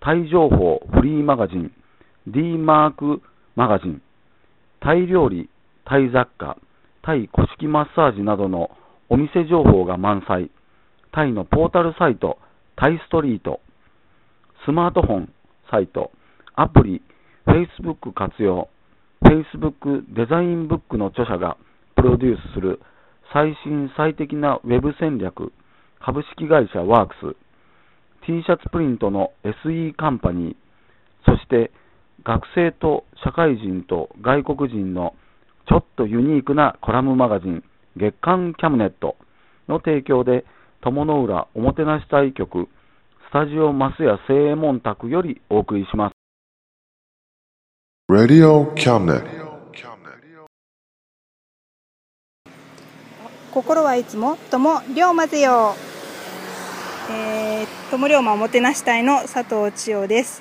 タイ情報フリーマガジン D マークマガジン、タイ料理、タイ雑貨、タイ古式マッサージなどのお店情報が満載。タイのポータルサイトタイストリート、スマートフォン、サイト、アプリ、Facebook 活用、Facebook デザインブックの著者がプロデュースする最新最適なウェブ戦略、株式会社ワークス、T シャツプリントの SE カンパニー、そして学生と社会人と外国人のちょっとユニークなコラムマガジン、月刊キャムネットの提供で、鞆の浦おもてなし対局、スタジオますや正右衛門宅よりお送りします。ラジオキャムネット。心はいつも友龍馬ぜよ。友龍馬おもてなし隊の佐藤千代です。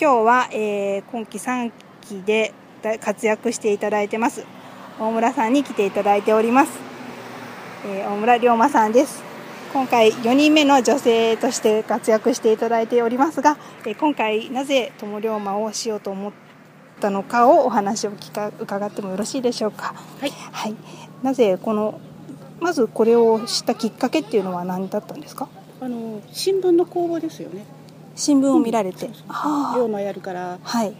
今日は、今期3期で活躍していただいてます大村さんに来ていただいております。大村龍馬さんです。今回4人目の女性として活躍していただいておりますが、今回なぜ鞆龍馬をしようと思ったのかをお話を伺ってもよろしいでしょうか。はい。はい、なぜまずこれを知ったきっかけっていうのは何だったんですか？新聞の公募ですよね。新聞を見られて、そうそうそう、龍馬やるから、はい、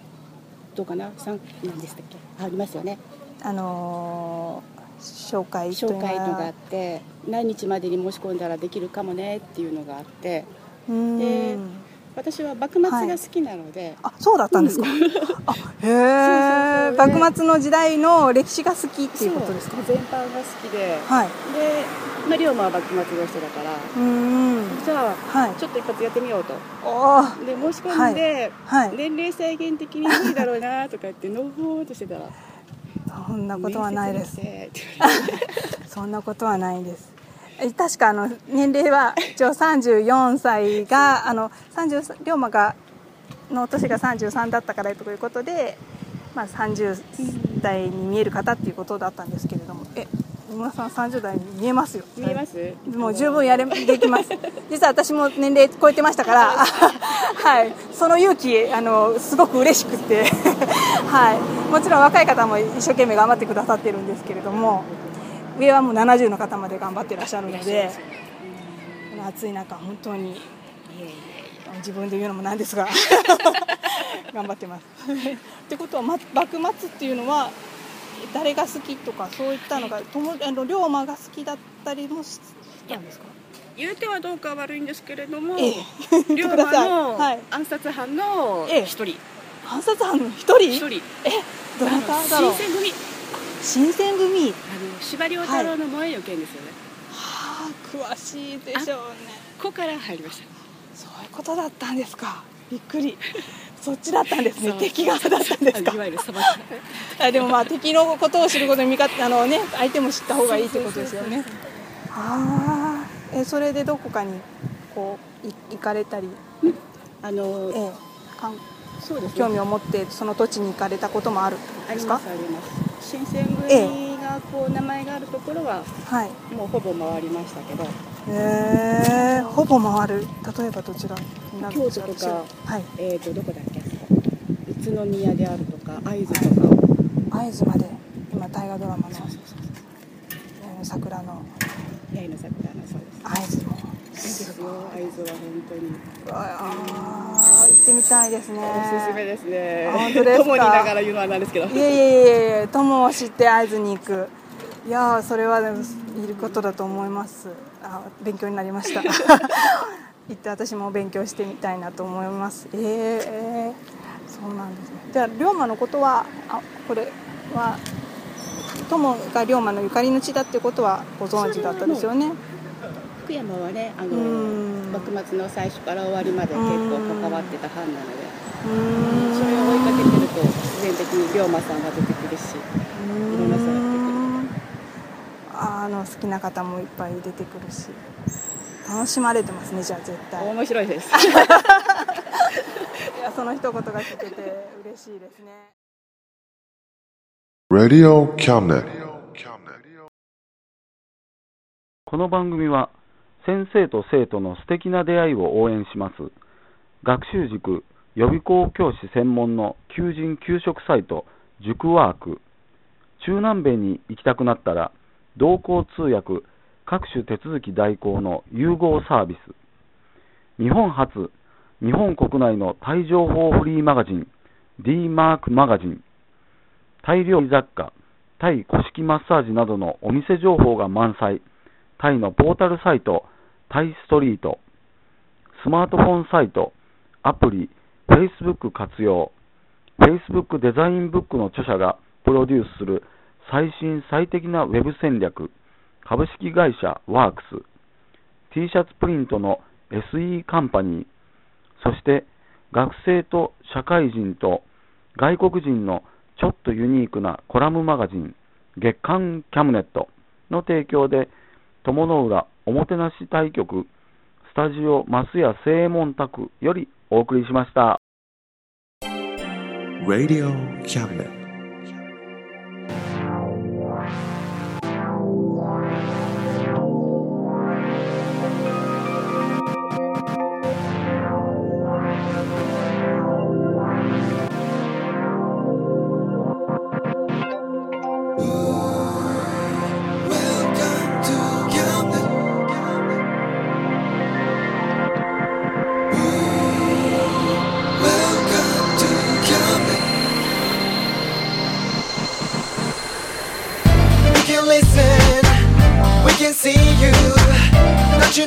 どうかな、3何でしたっけ、ありますよね。紹介とがあって、何日までに申し込んだらできるかもねっていうのがあって、で私は幕末が好きなので、はい、あ、そうだったんですか。あ、へえ、幕末の時代の歴史が好きっていうことですか。全般が好きで、はい、で、まあ、龍馬は幕末の人だから、じゃあ、はい、ちょっと一発やってみようと、で申し込んで、はいはい、年齢制限的にいいだろうなとか言ってのほほんとしてたらそんなことはないです。そんなことはないです。確か年齢は一応34歳が龍馬の年が33だったからということで、まあ、30代に見える方っていうことだったんですけれども、小村さん30代に見えますよ。見えます。もう十分できます。実は私も年齢超えてましたから、はい、その勇気すごく嬉しくて、はい、もちろん若い方も一生懸命頑張ってくださってるんですけれども、上はもう70の方まで頑張ってらっしゃるので、この暑い中本当に自分で言うのもなんですが頑張ってます。ってことは幕末っていうのは。誰が好きとかそういったのが、龍馬が好きだったりもしたんですか？言うてはどうか悪いんですけれども、龍馬の暗殺犯の一人、暗殺犯の一人、どなただろう？新選組、司馬遼太郎の燃えよ剣ですよね。はあ、詳しいでしょうね。ここから入りました。そういうことだったんですか。びっくり。そっちだったんですね。敵側だったんですか。いわゆる裁き。でもまあ敵のことを知ることにね、相手も知った方がいいってことですよね。ああ、それでどこかにこう行かれたり、そうですね、興味を持ってその土地に行かれたこともあるんですか。あります。新選組が名前があるところは、はい、もうほぼ回りましたけど。ほぼ回る。例えばどちら？京都とか、はい、どこだっけ？宇都宮であるとか、会津とか、会津まで。今大河ドラマの八重の桜の、そうです。会津も。会津は本当に。行ってみたいですね。おすすめですね。本当ですか？友にながら言うのはなんですけど。いえ、友を知って会津に行く。いや、それはでもいることだと思います。勉強になりました。行って私も勉強してみたいなと思います。そうなんですね。じゃあ龍馬のことは、これは友が龍馬のゆかりの地だってことはご存知だったんですよね。福山はね、幕末の最初から終わりまで結構関わってた藩なので。それを追いかけてると自然的に龍馬さんが出てくるし、いろんな人が出てくる。好きな方もいっぱい出てくるし、楽しまれてますね。じゃあ絶対面白いですいや、その一言が聞けて嬉しいですね。この番組は先生と生徒の素敵な出会いを応援します学習塾予備校教師専門の求人・求職サイト塾ワーク。中南米に行きたくなったら同行通訳各種手続き代行の融合サービス。日本初、日本国内のタイ情報フリーマガジン D マークマガジン。タイ料理雑貨、タイ古式マッサージなどのお店情報が満載。タイのポータルサイト、タイストリート。スマートフォンサイト、アプリ、Facebook 活用。Facebook デザインブックの著者がプロデュースする最新最適なウェブ戦略。株式会社ワークス。T シャツプリントの SE カンパニー。そして学生と社会人と外国人のちょっとユニークなコラムマガジン月刊キャムネットの提供で、鞆の浦おもてなし対局スタジオマスヤ正門宅よりお送りしました。Radio Cabinet。You